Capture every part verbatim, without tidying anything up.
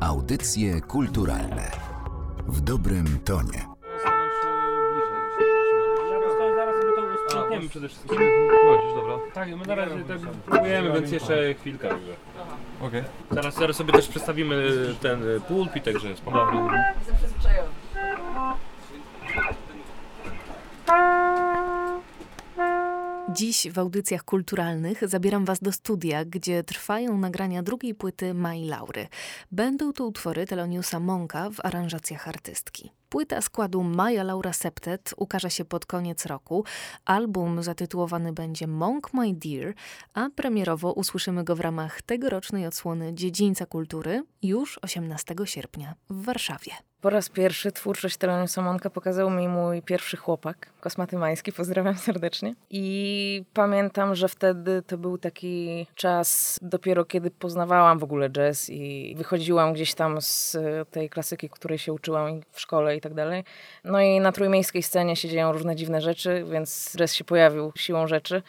Audycje kulturalne w dobrym tonie. Przede wszystkim. Chodzisz, dobra. Tak, my na razie tak próbujemy, więc jeszcze chwilkę. Okay. Zaraz, zaraz sobie też przedstawimy ten pulpit, także jest spokojnie. Jestem przyzwyczajony. Dziś w audycjach kulturalnych zabieram Was do studia, gdzie trwają nagrania drugiej płyty Maji Laury. Będą to utwory Theloniousa Monka w aranżacjach artystki. Płyta składu Maja Laura Septet ukaże się pod koniec roku. Album zatytułowany będzie Monk My Dear, a premierowo usłyszymy go w ramach tegorocznej odsłony Dziedzińca Kultury już osiemnastego sierpnia w Warszawie. Po raz pierwszy twórczość Theloniousa Monka pokazał mi mój pierwszy chłopak, Kosmaty Mański, pozdrawiam serdecznie. I pamiętam, że wtedy to był taki czas, dopiero kiedy poznawałam w ogóle jazz i wychodziłam gdzieś tam z tej klasyki, której się uczyłam w szkole i tak dalej. No i na trójmiejskiej scenie się dzieją różne dziwne rzeczy, więc jazz się pojawił siłą rzeczy.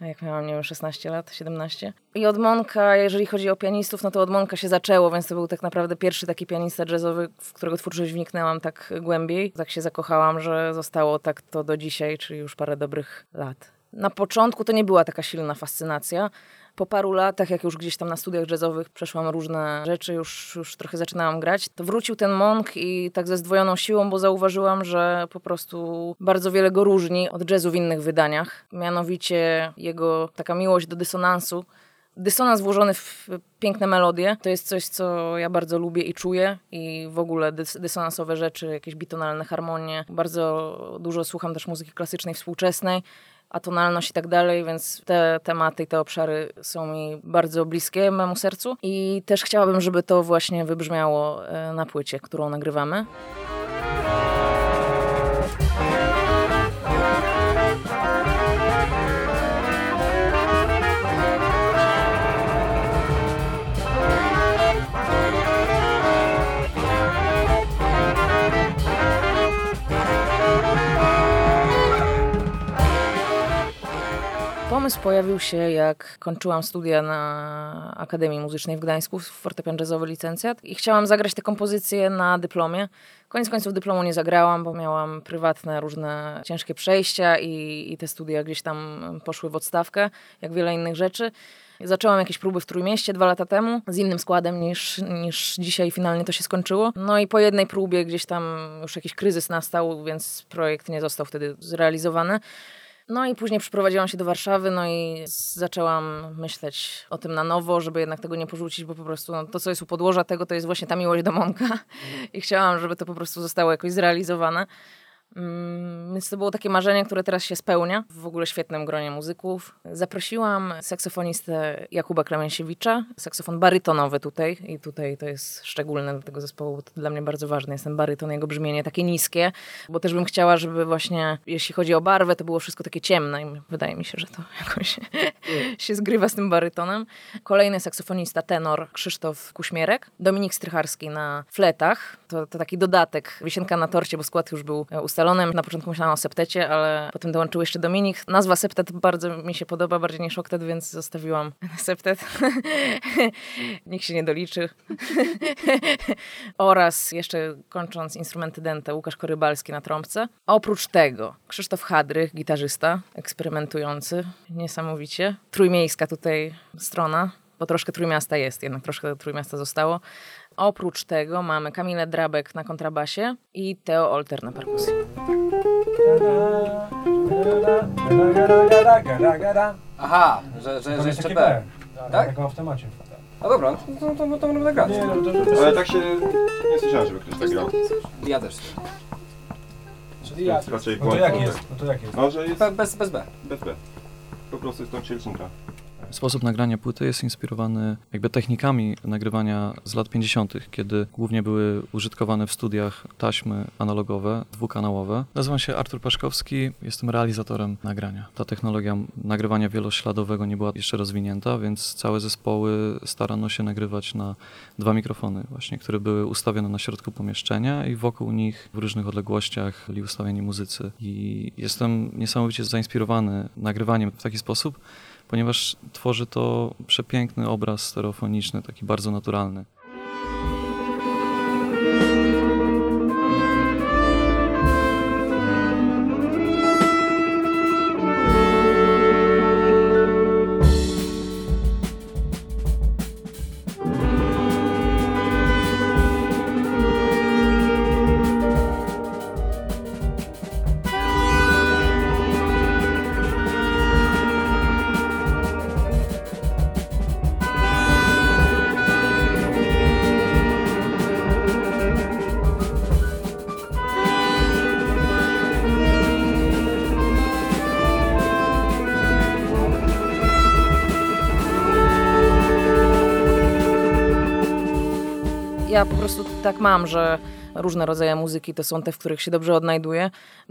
Jak miałam, nie wiem, szesnaście lat, siedemnaście. I od Monka, jeżeli chodzi o pianistów, no to od Monka się zaczęło, więc to był tak naprawdę pierwszy taki pianista jazzowy, w którego twórczość wniknęłam tak głębiej. Tak się zakochałam, że zostało tak to do dzisiaj, czyli już parę dobrych lat. Na początku to nie była taka silna fascynacja. Po paru latach, jak już gdzieś tam na studiach jazzowych przeszłam różne rzeczy, już, już trochę zaczynałam grać, to wrócił ten Monk i tak ze zdwojoną siłą, bo zauważyłam, że po prostu bardzo wiele go różni od jazzu w innych wydaniach. Mianowicie jego taka miłość do dysonansu. Dysonans włożony w piękne melodie to jest coś, co ja bardzo lubię i czuję, i w ogóle dys- dysonansowe rzeczy, jakieś bitonalne harmonie. Bardzo dużo słucham też muzyki klasycznej, współczesnej, atonalność i tak dalej, więc te tematy i te obszary są mi bardzo bliskie memu sercu i też chciałabym, żeby to właśnie wybrzmiało na płycie, którą nagrywamy. Pomysł pojawił się, jak kończyłam studia na Akademii Muzycznej w Gdańsku, fortepian jazzowy, licencjat, i chciałam zagrać tę kompozycję na dyplomie. Koniec końców dyplomu nie zagrałam, bo miałam prywatne różne ciężkie przejścia i, i te studia gdzieś tam poszły w odstawkę, jak wiele innych rzeczy. Zaczęłam jakieś próby w Trójmieście dwa lata temu z innym składem niż, niż dzisiaj, finalnie to się skończyło. No i po jednej próbie gdzieś tam już jakiś kryzys nastał, więc projekt nie został wtedy zrealizowany. No i później przyprowadziłam się do Warszawy, no i zaczęłam myśleć o tym na nowo, żeby jednak tego nie porzucić, bo po prostu no, to, co jest u podłoża tego, to jest właśnie ta miłość do Monka i chciałam, żeby to po prostu zostało jakoś zrealizowane. Mm, więc to było takie marzenie, które teraz się spełnia w ogóle świetnym gronie muzyków. Zaprosiłam saksofonistę Jakuba Klemensiewicza, saksofon barytonowy tutaj, i tutaj to jest szczególne dla tego zespołu, bo to dla mnie bardzo ważne jest ten baryton, jego brzmienie takie niskie, bo też bym chciała, żeby właśnie, jeśli chodzi o barwę, to było wszystko takie ciemne i wydaje mi się, że to jakoś się zgrywa z tym barytonem. Kolejny saksofonista tenor Krzysztof Kuśmierek, Dominik Strycharski na fletach, to, to taki dodatek, wisienka na torcie, bo skład już był ustawiony. Na początku myślałam o septecie, ale potem dołączył jeszcze Dominik. Nazwa septet bardzo mi się podoba, bardziej niż oktet, więc zostawiłam septet. Nikt się nie doliczy. Oraz jeszcze kończąc instrumenty dęte, Łukasz Korybalski na trąbce. A oprócz tego Krzysztof Hadrych, gitarzysta, eksperymentujący niesamowicie. Trójmiejska tutaj strona, bo troszkę Trójmiasta jest, jednak troszkę Trójmiasta zostało. Oprócz tego mamy Kamilę Drabek na kontrabasie i Teo Alter na perkusji. Aha, że, że, że jeszcze B. Tak? Tak, w automacie. A dobra, to, to, to, to będę grać. Nie, no, to, to... Ale tak się nie słyszałem, żeby ktoś tak grał. Ja też. Czyli ja. Raczej no to jak jest? No to jak jest? No, że jest... Bez, bez B. Bez B. Po prostu jest to cielcinka. Sposób nagrania płyty jest inspirowany jakby technikami nagrywania z lat pięćdziesiątych, kiedy głównie były użytkowane w studiach taśmy analogowe, dwukanałowe. Nazywam się Artur Paszkowski, jestem realizatorem nagrania. Ta technologia nagrywania wielośladowego nie była jeszcze rozwinięta, więc całe zespoły starano się nagrywać na dwa mikrofony właśnie, które były ustawione na środku pomieszczenia i wokół nich w różnych odległościach byli ustawieni muzycy. I jestem niesamowicie zainspirowany nagrywaniem w taki sposób, ponieważ tworzy to przepiękny obraz stereofoniczny, taki bardzo naturalny. Ja po prostu tak mam, że różne rodzaje muzyki to są te, w których się dobrze odnajduję.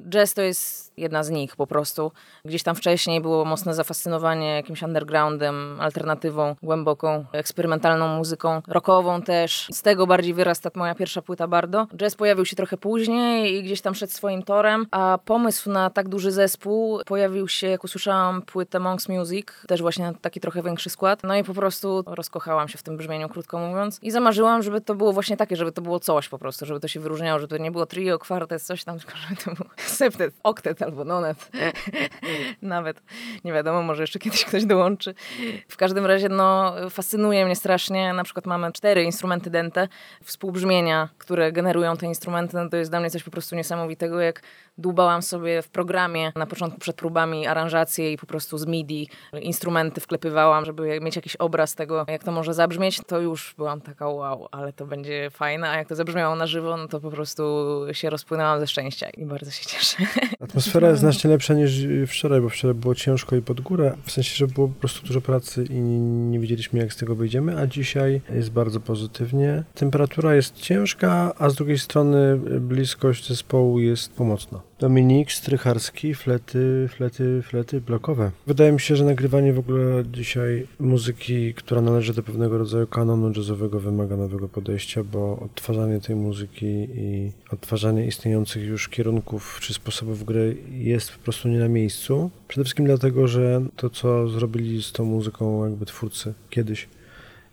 Jazz to jest jedna z nich po prostu. Gdzieś tam wcześniej było mocne zafascynowanie jakimś undergroundem, alternatywą głęboką, eksperymentalną muzyką, rockową też. Z tego bardziej wyrasta moja pierwsza płyta Bardo. Jazz pojawił się trochę później i gdzieś tam szedł swoim torem, a pomysł na tak duży zespół pojawił się, jak usłyszałam płytę Monk's Music, też właśnie taki trochę większy skład. No i po prostu rozkochałam się w tym brzmieniu, krótko mówiąc, i zamarzyłam, żeby to było właśnie takie, żeby to było coś po prostu, żeby to się wyróżniało, że to nie było trio, kwartet, coś tam, tylko że to był septet, oktet albo nonet. Nawet, nie wiadomo, może jeszcze kiedyś ktoś dołączy. W każdym razie, no, fascynuje mnie strasznie. Na przykład mamy cztery instrumenty dęte, współbrzmienia, które generują te instrumenty. No to jest dla mnie coś po prostu niesamowitego, jak dłubałam sobie w programie na początku przed próbami aranżacje i po prostu z midi instrumenty wklepywałam, żeby mieć jakiś obraz tego, jak to może zabrzmieć. To już byłam taka wow, ale to będzie fajne, a jak to zabrzmiało na żywo, no to po prostu się rozpłynęłam ze szczęścia i bardzo się cieszę. Atmosfera jest znacznie lepsza niż wczoraj, bo wczoraj było ciężko i pod górę, w sensie, że było po prostu dużo pracy i nie wiedzieliśmy, jak z tego wyjdziemy, a dzisiaj jest bardzo pozytywnie. Temperatura jest ciężka, a z drugiej strony bliskość zespołu jest pomocna. Dominik Strycharski, flety, flety, flety blokowe. Wydaje mi się, że nagrywanie w ogóle dzisiaj muzyki, która należy do pewnego rodzaju kanonu jazzowego, wymaga nowego podejścia, bo odtwarzanie tej muzyki i odtwarzanie istniejących już kierunków czy sposobów gry jest po prostu nie na miejscu. Przede wszystkim dlatego, że to, co zrobili z tą muzyką jakby twórcy kiedyś,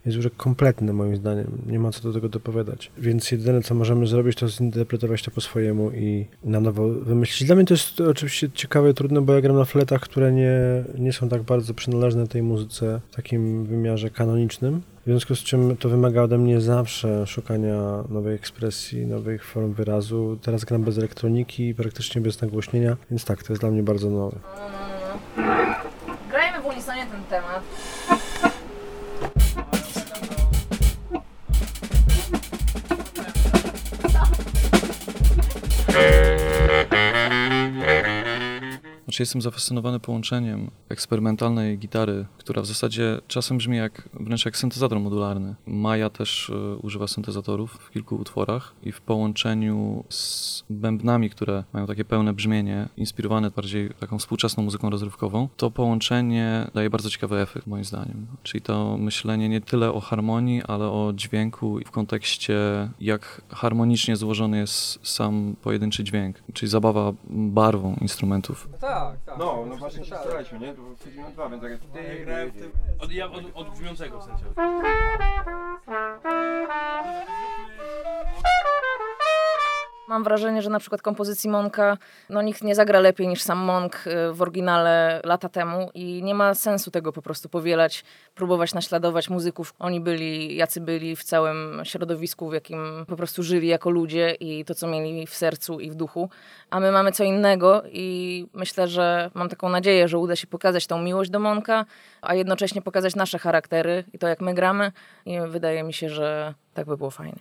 jest już kompletny moim zdaniem. Nie ma co do tego dopowiadać. Więc jedyne, co możemy zrobić, to zinterpretować to po swojemu i na nowo wymyślić. Dla mnie to jest oczywiście ciekawe i trudne, bo ja gram na fletach, które nie, nie są tak bardzo przynależne tej muzyce w takim wymiarze kanonicznym. W związku z czym to wymaga ode mnie zawsze szukania nowej ekspresji, nowych form wyrazu. Teraz gram bez elektroniki, praktycznie bez nagłośnienia, więc tak, to jest dla mnie bardzo nowe. Grajmy w unisonie ten temat. Znaczy, jestem zafascynowany połączeniem eksperymentalnej gitary, która w zasadzie czasem brzmi jak, wręcz jak syntezator modularny. Maja też y, używa syntezatorów w kilku utworach i w połączeniu z bębnami, które mają takie pełne brzmienie, inspirowane bardziej taką współczesną muzyką rozrywkową, to połączenie daje bardzo ciekawy efekt, moim zdaniem. Czyli to myślenie nie tyle o harmonii, ale o dźwięku w kontekście, jak harmonicznie złożony jest sam pojedynczy dźwięk, czyli zabawa barwą instrumentów. Tak, tak. No, no właśnie się staraliśmy, nie? Wchodzimy na dwa, więc tak jak... Ty grałem w tym... Od, ja od, od brzmiącego w sensie. Mam wrażenie, że na przykład kompozycji Monka, no nikt nie zagra lepiej niż sam Monk w oryginale lata temu i nie ma sensu tego po prostu powielać, próbować naśladować muzyków. Oni byli, jacy byli w całym środowisku, w jakim po prostu żyli jako ludzie i to, co mieli w sercu i w duchu. A my mamy co innego i myślę, że mam taką nadzieję, że uda się pokazać tą miłość do Monka, a jednocześnie pokazać nasze charaktery i to, jak my gramy. I wydaje mi się, że tak by było fajnie.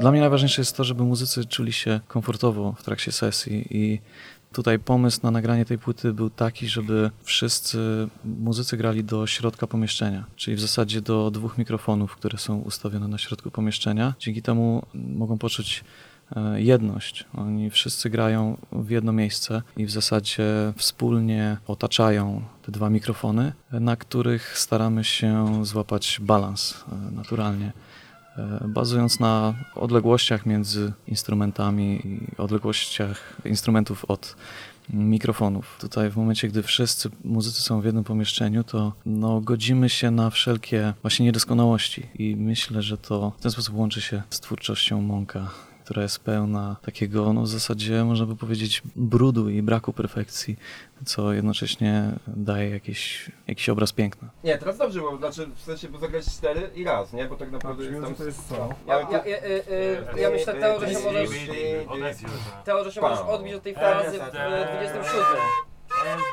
Dla mnie najważniejsze jest to, żeby muzycy czuli się komfortowo w trakcie sesji i tutaj pomysł na nagranie tej płyty był taki, żeby wszyscy muzycy grali do środka pomieszczenia, czyli w zasadzie do dwóch mikrofonów, które są ustawione na środku pomieszczenia. Dzięki temu mogą poczuć jedność. Oni wszyscy grają w jedno miejsce i w zasadzie wspólnie otaczają te dwa mikrofony, na których staramy się złapać balans naturalnie. bazując na odległościach między instrumentami i odległościach instrumentów od mikrofonów. Tutaj w momencie, gdy wszyscy muzycy są w jednym pomieszczeniu, to no, godzimy się na wszelkie właśnie niedoskonałości i myślę, że to w ten sposób łączy się z twórczością Monka, która jest pełna takiego, no w zasadzie można by powiedzieć, brudu i braku perfekcji, co jednocześnie daje jakiś, jakiś obraz piękna. Nie, teraz dobrze, bo znaczy w sensie, bo zagrać cztery i raz, nie? Bo tak naprawdę jest tam... To jest co? Ja, ja, ja, y, y, ja myślę, Teo, że się możesz, Teo, że się możesz odbić od tej frazy w dwudziestym siódmym.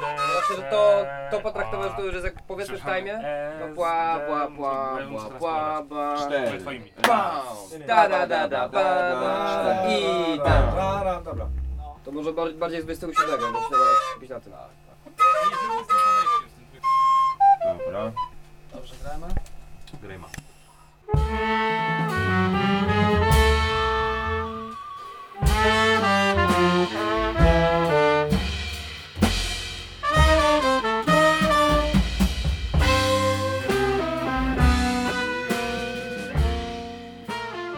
Znaczy to, to potraktować, że jak powiedzmy w tajmie, to bła, bła, bła, bła, bła, bła, da, da, da, da, da, i da. To może bardziej z dwudziestego siódmego, myślę, że być na tym. Dobra. Dobrze, grajmy? Grajmy.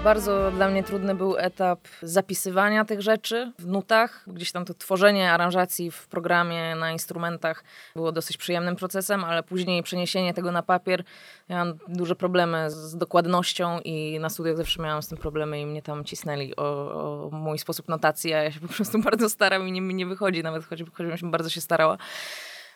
Bardzo dla mnie trudny był etap zapisywania tych rzeczy w nutach. Gdzieś tam to tworzenie aranżacji w programie na instrumentach było dosyć przyjemnym procesem, ale później przeniesienie tego na papier. Ja miałam duże problemy z dokładnością i na studiach zawsze miałam z tym problemy i mnie tam cisnęli o, o mój sposób notacji, a ja się po prostu bardzo staram i nie, mi nie wychodzi, nawet choć, choćbym się bardzo się starała.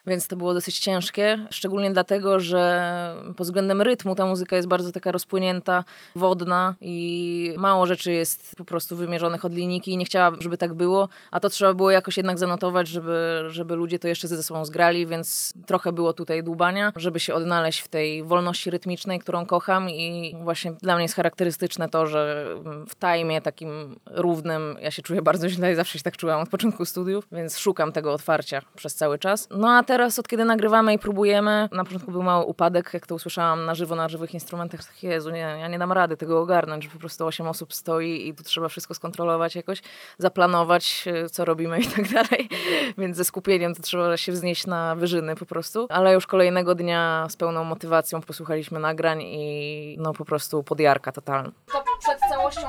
Więc to było dosyć ciężkie, szczególnie dlatego, że pod względem rytmu ta muzyka jest bardzo taka rozpłynięta, wodna i mało rzeczy jest po prostu wymierzonych od linijki i nie chciałabym, żeby tak było, a to trzeba było jakoś jednak zanotować, żeby, żeby ludzie to jeszcze ze sobą zgrali, więc trochę było tutaj dłubania, żeby się odnaleźć w tej wolności rytmicznej, którą kocham i właśnie dla mnie jest charakterystyczne to, że w tajmie takim równym ja się czuję bardzo źle i zawsze się tak czułam od początku studiów, więc szukam tego otwarcia przez cały czas. No a teraz, od kiedy nagrywamy i próbujemy, na początku był mały upadek, jak to usłyszałam na żywo, na żywych instrumentach, Jezu, nie, ja nie dam rady tego ogarnąć, że po prostu osiem osób stoi i tu trzeba wszystko skontrolować jakoś, zaplanować, co robimy i tak dalej, więc ze skupieniem to trzeba się wznieść na wyżyny po prostu, ale już kolejnego dnia z pełną motywacją posłuchaliśmy nagrań i no po prostu podjarka totalna. To przed całością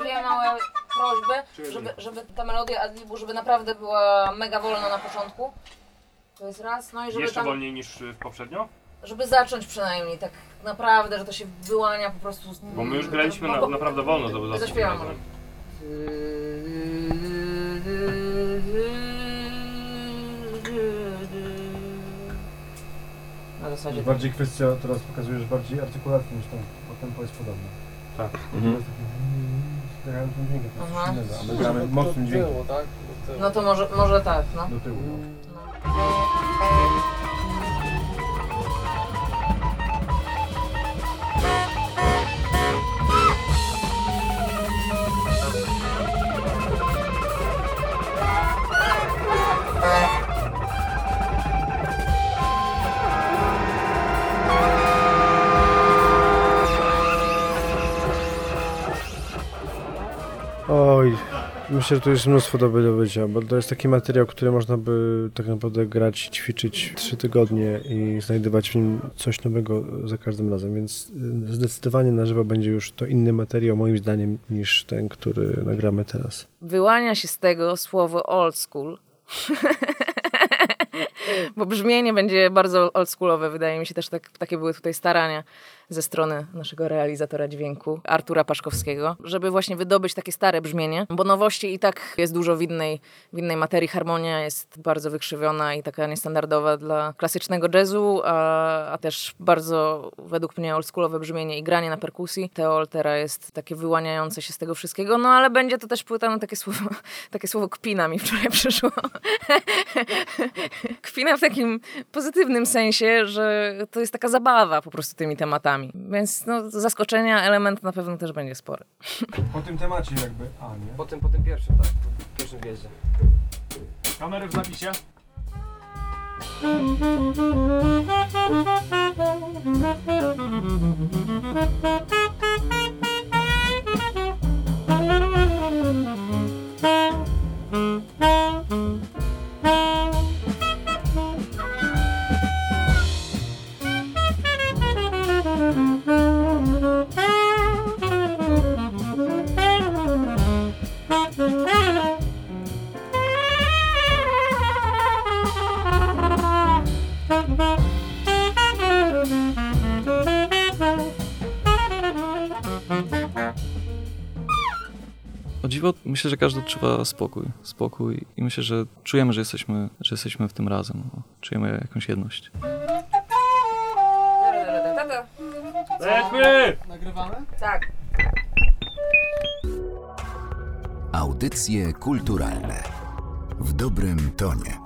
dwie małe prośby, żeby, żeby ta melodia adlibu, żeby naprawdę była mega wolna na początku. To jest raz, no i żeby jeszcze tam, wolniej niż poprzednio? Żeby zacząć przynajmniej, tak naprawdę, że to się wyłania po prostu... Z... Bo my już graliśmy na, naprawdę wolno, żeby zacząć. Zaśpiewam. Bardziej kwestia teraz pokazujesz bardziej artykulatnie niż tam, bo tempo jest podobne. Tak. Mhm. A my gramy mocnym dźwiękiem. No to może, może tak, no. Do tyłu. Oj. Myślę, że tu jest mnóstwo do wydobycia, bo to jest taki materiał, który można by tak naprawdę grać, ćwiczyć trzy tygodnie i znajdywać w nim coś nowego za każdym razem, więc zdecydowanie na żywo będzie już to inny materiał moim zdaniem niż ten, który nagramy teraz. Wyłania się z tego słowo old school. Bo brzmienie będzie bardzo oldschoolowe, wydaje mi się też tak, takie były tutaj starania ze strony naszego realizatora dźwięku, Artura Paszkowskiego, żeby właśnie wydobyć takie stare brzmienie, bo nowości i tak jest dużo w innej, w innej materii, harmonia jest bardzo wykrzywiona i taka niestandardowa dla klasycznego jazzu, a, a też bardzo według mnie oldschoolowe brzmienie i granie na perkusji Teo Altera jest takie wyłaniające się z tego wszystkiego, no ale będzie to też płyta, no takie słowo, takie słowo kpina mi wczoraj przyszło. Kpina w takim pozytywnym sensie, że to jest taka zabawa po prostu tymi tematami. Więc no, zaskoczenia element na pewno też będzie spory. Po tym temacie jakby, a nie? Po tym, po tym pierwszym, tak. Po pierwszym wjeździe. Kamery w zapisie. Thank you. o dziwo, myślę, że każdy odczuwa spokój, spokój i myślę, że czujemy, że jesteśmy, że jesteśmy w tym razem, czujemy jakąś jedność. Lećmy! Nagrywamy? Tak. Audycje kulturalne w dobrym tonie.